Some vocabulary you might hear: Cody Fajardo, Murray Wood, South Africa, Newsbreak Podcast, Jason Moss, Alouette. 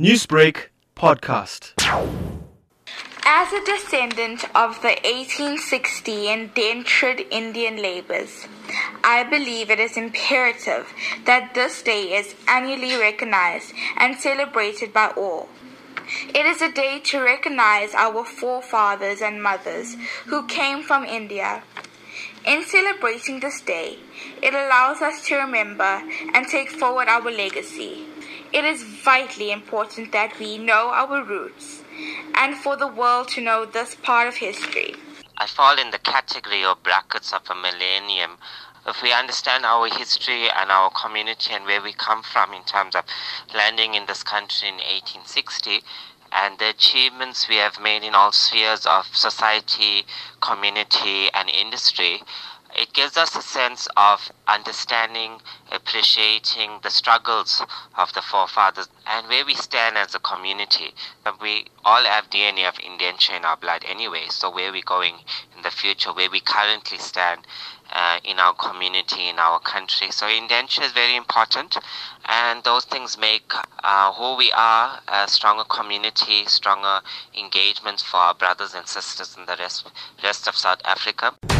Newsbreak Podcast. As a descendant of the 1860 indentured Indian laborers, I believe it is imperative that this day is annually recognized and celebrated by all. It is a day to recognize our forefathers and mothers who came from India. In celebrating this day, it allows us to remember and take forward our legacy. It is vitally important that we know our roots and for the world to know this part of history. I fall in the category or brackets of a millennium. If we understand our history and our community and where we come from in terms of landing in this country in 1860 and the achievements we have made in all spheres of society, community and industry, it gives us a sense of understanding, appreciating the struggles of the forefathers and where we stand as a community. We all have DNA of indenture in our blood anyway, so where we're going in the future, where we currently stand in our community, in our country. So indenture is very important, and those things make who we are, a stronger community, stronger engagement for our brothers and sisters in the rest of South Africa.